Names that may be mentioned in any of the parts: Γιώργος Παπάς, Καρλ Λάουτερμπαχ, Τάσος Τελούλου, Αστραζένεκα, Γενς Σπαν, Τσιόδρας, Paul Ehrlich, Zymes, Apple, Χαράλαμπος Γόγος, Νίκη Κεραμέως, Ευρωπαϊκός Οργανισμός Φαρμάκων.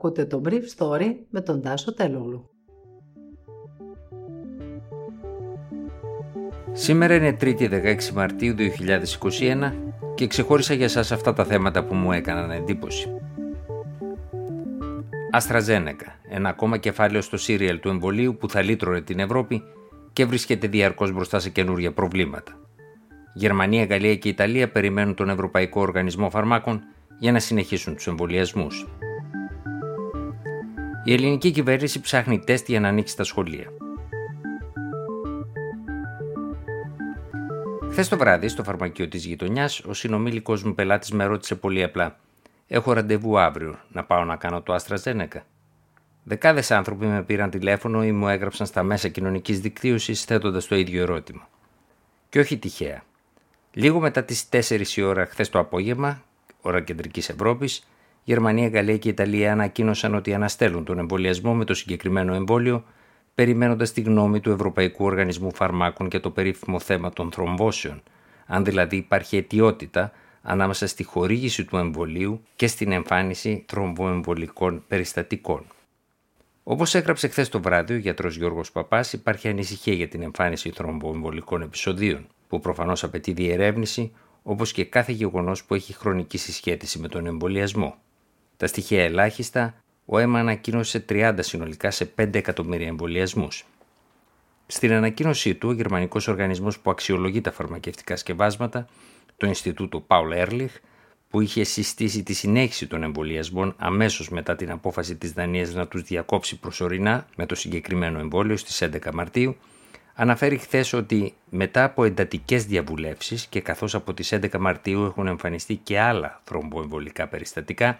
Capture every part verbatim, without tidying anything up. Ακούτε το Brief Story με τον Τάσο Τελούλου. Σήμερα είναι Τρίτη δεκαέξι Μαρτίου δύο χιλιάδες είκοσι ένα και ξεχώρισα για σας αυτά τα θέματα που μου έκαναν εντύπωση. Αστραζένεκα, ένα ακόμα κεφάλαιο στο σύριαλ του εμβολίου που θα λύτρωνε την Ευρώπη και βρίσκεται διαρκώς μπροστά σε καινούργια προβλήματα. Γερμανία, Γαλλία και Ιταλία περιμένουν τον Ευρωπαϊκό Οργανισμό Φαρμάκων για να συνεχίσουν τους εμβολιασμούς. Η ελληνική κυβέρνηση ψάχνει τεστ για να ανοίξει τα σχολεία. Χθες το βράδυ, στο φαρμακείο της γειτονιάς, ο συνομήλικος μου πελάτης με ρώτησε πολύ απλά: «Έχω ραντεβού αύριο, να πάω να κάνω το AstraZeneca?» Δεκάδες άνθρωποι με πήραν τηλέφωνο ή μου έγραψαν στα μέσα κοινωνικής δικτύωσης θέτοντας το ίδιο ερώτημα. Και όχι τυχαία. Λίγο μετά τις τέσσερις η ώρα χθες το απόγευμα, ώρα κεντρικής Ευρώπης, Γερμανία, Γαλλία και Ιταλία ανακοίνωσαν ότι αναστέλουν τον εμβολιασμό με το συγκεκριμένο εμβόλιο, περιμένοντας τη γνώμη του Ευρωπαϊκού Οργανισμού Φαρμάκων για το περίφημο θέμα των θρομβώσεων, αν δηλαδή υπάρχει αιτιότητα ανάμεσα στη χορήγηση του εμβολίου και στην εμφάνιση θρομβοεμβολικών περιστατικών. Όπως έγραψε χθες το βράδυ ο γιατρός Γιώργος Παπάς, υπάρχει ανησυχία για την εμφάνιση θρομβοεμβολικών επεισοδίων, που προφανώς απαιτεί διερεύνηση, όπως και κάθε γεγονός που έχει χρονική συσχέτιση με τον εμβολιασμό. Τα στοιχεία ελάχιστα, ο ΕΜΑ ανακοίνωσε τριάντα συνολικά σε πέντε εκατομμύρια εμβολιασμούς. Στην ανακοίνωσή του, ο γερμανικός οργανισμός που αξιολογεί τα φαρμακευτικά σκευάσματα, το Ινστιτούτο Paul Ehrlich, που είχε συστήσει τη συνέχιση των εμβολιασμών αμέσως μετά την απόφαση της Δανίας να τους διακόψει προσωρινά με το συγκεκριμένο εμβόλιο στις έντεκα Μαρτίου, αναφέρει χθες ότι μετά από εντατικές διαβουλεύσεις και καθώς από τις έντεκα Μαρτίου έχουν εμφανιστεί και άλλα θρομβοεμβολικά περιστατικά,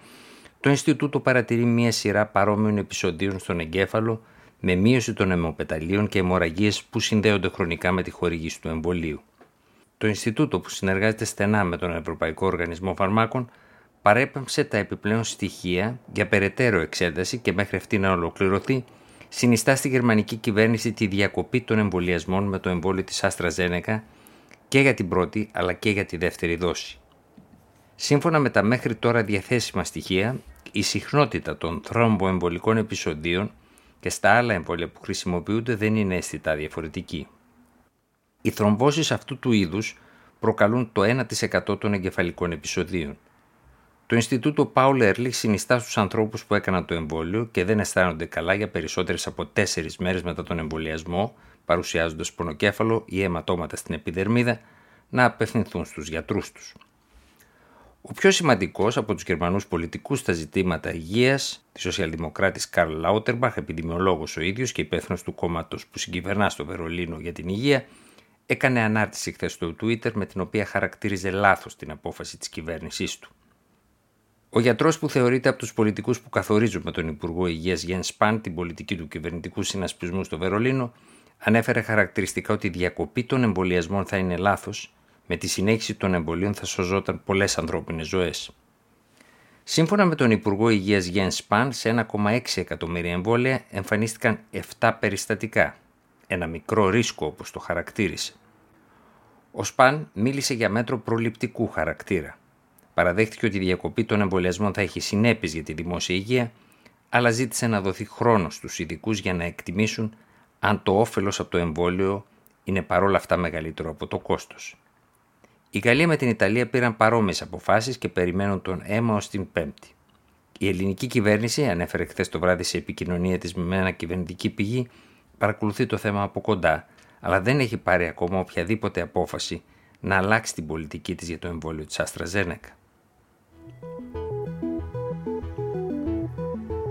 το Ινστιτούτο παρατηρεί μία σειρά παρόμοιων επεισοδίων στον εγκέφαλο με μείωση των αιμοπεταλίων και αιμορραγίες που συνδέονται χρονικά με τη χορήγηση του εμβολίου. Το Ινστιτούτο, που συνεργάζεται στενά με τον Ευρωπαϊκό Οργανισμό Φαρμάκων, παρέπεμψε τα επιπλέον στοιχεία για περαιτέρω εξέταση και μέχρι αυτή να ολοκληρωθεί, συνιστά στη γερμανική κυβέρνηση τη διακοπή των εμβολιασμών με το εμβόλιο της AstraZeneca και για την πρώτη αλλά και για τη δεύτερη δόση. Σύμφωνα με τα μέχρι τώρα διαθέσιμα στοιχεία, η συχνότητα των θρομβοεμβολικών επεισοδίων και στα άλλα εμβόλια που χρησιμοποιούνται δεν είναι αισθητά διαφορετική. Οι θρομβώσεις αυτού του είδους προκαλούν το ένα τοις εκατό των εγκεφαλικών επεισοδίων. Το Ινστιτούτο Paul Ehrlich συνιστά στους ανθρώπους που έκαναν το εμβόλιο και δεν αισθάνονται καλά για περισσότερες από τέσσερις μέρες μετά τον εμβολιασμό, παρουσιάζοντας πονοκέφαλο ή αιματώματα στην επιδερμίδα, να απευθυνθούν στους γιατρούς τους. Ο πιο σημαντικός από τους Γερμανούς πολιτικούς στα ζητήματα υγείας, τη σοσιαλδημοκράτης Καρλ Λάουτερμπαχ, επιδημιολόγος ο ίδιος και υπεύθυνος του κόμματος που συγκυβερνά στο Βερολίνο για την υγεία, έκανε ανάρτηση χθες στο Twitter με την οποία χαρακτήριζε λάθος την απόφαση της κυβέρνησής του. Ο γιατρός, που θεωρείται από τους πολιτικούς που καθορίζουν με τον Υπουργό Υγείας Γενς Σπαν την πολιτική του κυβερνητικού συνασπισμού στο Βερολίνο, ανέφερε χαρακτηριστικά ότι η διακοπή των εμβολιασμών θα είναι λάθος. Με τη συνέχιση των εμβολίων θα σωζόταν πολλές ανθρώπινες ζωές. Σύμφωνα με τον Υπουργό Υγείας Γενς Σπαν, σε ένα κόμμα έξι εκατομμύρια εμβόλια εμφανίστηκαν επτά περιστατικά. Ένα μικρό ρίσκο, όπως το χαρακτήρισε. Ο Σπαν μίλησε για μέτρο προληπτικού χαρακτήρα. Παραδέχτηκε ότι η διακοπή των εμβολιασμών θα έχει συνέπειες για τη δημόσια υγεία, αλλά ζήτησε να δοθεί χρόνο στους ειδικούς για να εκτιμήσουν αν το όφελος από το εμβόλιο είναι παρόλα αυτά μεγαλύτερο από το κόστος. Η Γαλλία με την Ιταλία πήραν παρόμοιες αποφάσεις και περιμένουν τον αίμα ως την Πέμπτη. Η ελληνική κυβέρνηση, ανέφερε χθες το βράδυ σε επικοινωνία της με ένα κυβερνητική πηγή, παρακολουθεί το θέμα από κοντά, αλλά δεν έχει πάρει ακόμα οποιαδήποτε απόφαση να αλλάξει την πολιτική της για το εμβόλιο της AstraZeneca.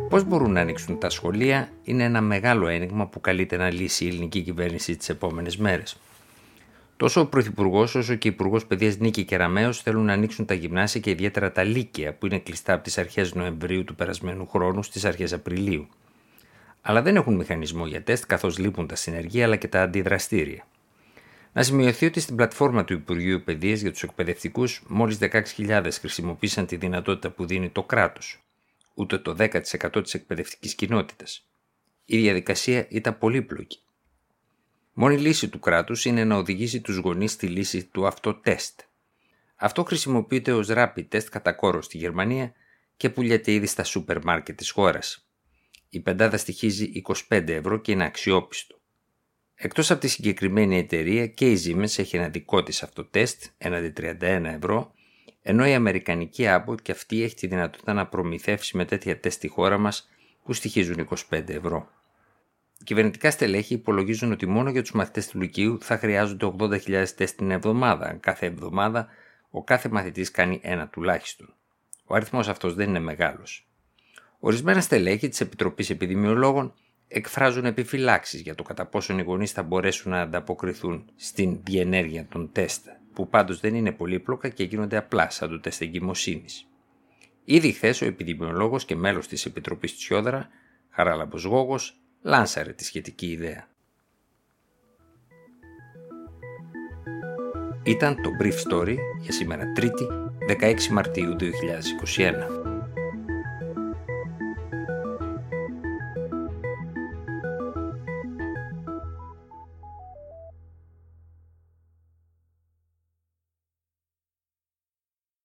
Πώς μπορούν να ανοίξουν τα σχολεία είναι ένα μεγάλο ένιγμα που καλείται να λύσει η ελληνική κυβέρνηση τις επόμενες μέρες. Τόσο ο Πρωθυπουργός όσο και η Υπουργός Παιδείας Νίκη Κεραμέως θέλουν να ανοίξουν τα γυμνάσια και ιδιαίτερα τα λύκεια, που είναι κλειστά από τις αρχές Νοεμβρίου του περασμένου χρόνου στις αρχές Απριλίου. Αλλά δεν έχουν μηχανισμό για τεστ, καθώς λείπουν τα συνεργεία αλλά και τα αντιδραστήρια. Να σημειωθεί ότι στην πλατφόρμα του Υπουργείου Παιδείας για τους εκπαιδευτικούς, μόλις δεκαέξι χιλιάδες χρησιμοποίησαν τη δυνατότητα που δίνει το κράτος, ούτε το δέκα τοις εκατό της εκπαιδευτικής κοινότητας. Η διαδικασία ήταν πολύπλοκη. Μόνη λύση του κράτους είναι να οδηγήσει τους γονείς στη λύση του αυτοτέστ. Αυτό χρησιμοποιείται ως rapid test κατά κόρο στη Γερμανία και πουλιέται ήδη στα σούπερ μάρκετ της χώρας. Η πεντάδα στοιχίζει είκοσι πέντε ευρώ και είναι αξιόπιστο. Εκτός από τη συγκεκριμένη εταιρεία, και η Zymes έχει ένα δικό της αυτοτέστ έναντι τριάντα ένα ευρώ, ενώ η αμερικανική Apple και αυτή έχει τη δυνατότητα να προμηθεύσει με τέτοια τεστ στη χώρα μας που στοιχίζουν είκοσι πέντε ευρώ. Οι κυβερνητικά στελέχη υπολογίζουν ότι μόνο για τους μαθητές του Λυκείου θα χρειάζονται ογδόντα χιλιάδες τεστ την εβδομάδα. Κάθε εβδομάδα ο κάθε μαθητής κάνει ένα τουλάχιστον. Ο αριθμός αυτός δεν είναι μεγάλος. Ορισμένα στελέχη της Επιτροπής Επιδημιολόγων εκφράζουν επιφυλάξεις για το κατά πόσον οι γονείς θα μπορέσουν να ανταποκριθούν στην διενέργεια των τεστ, που πάντως δεν είναι πολύπλοκα και γίνονται απλά σαν το τεστ εγκυμοσύνης. Ήδη χθες ο επιδημιολόγος και μέλος της Επιτροπής Τσιόδρα, Χαράλαμπος Γόγος, λάνσαρε τη σχετική ιδέα. Ήταν το Brief Story για σήμερα Τρίτη, δεκαέξι Μαρτίου δύο χιλιάδες είκοσι ένα.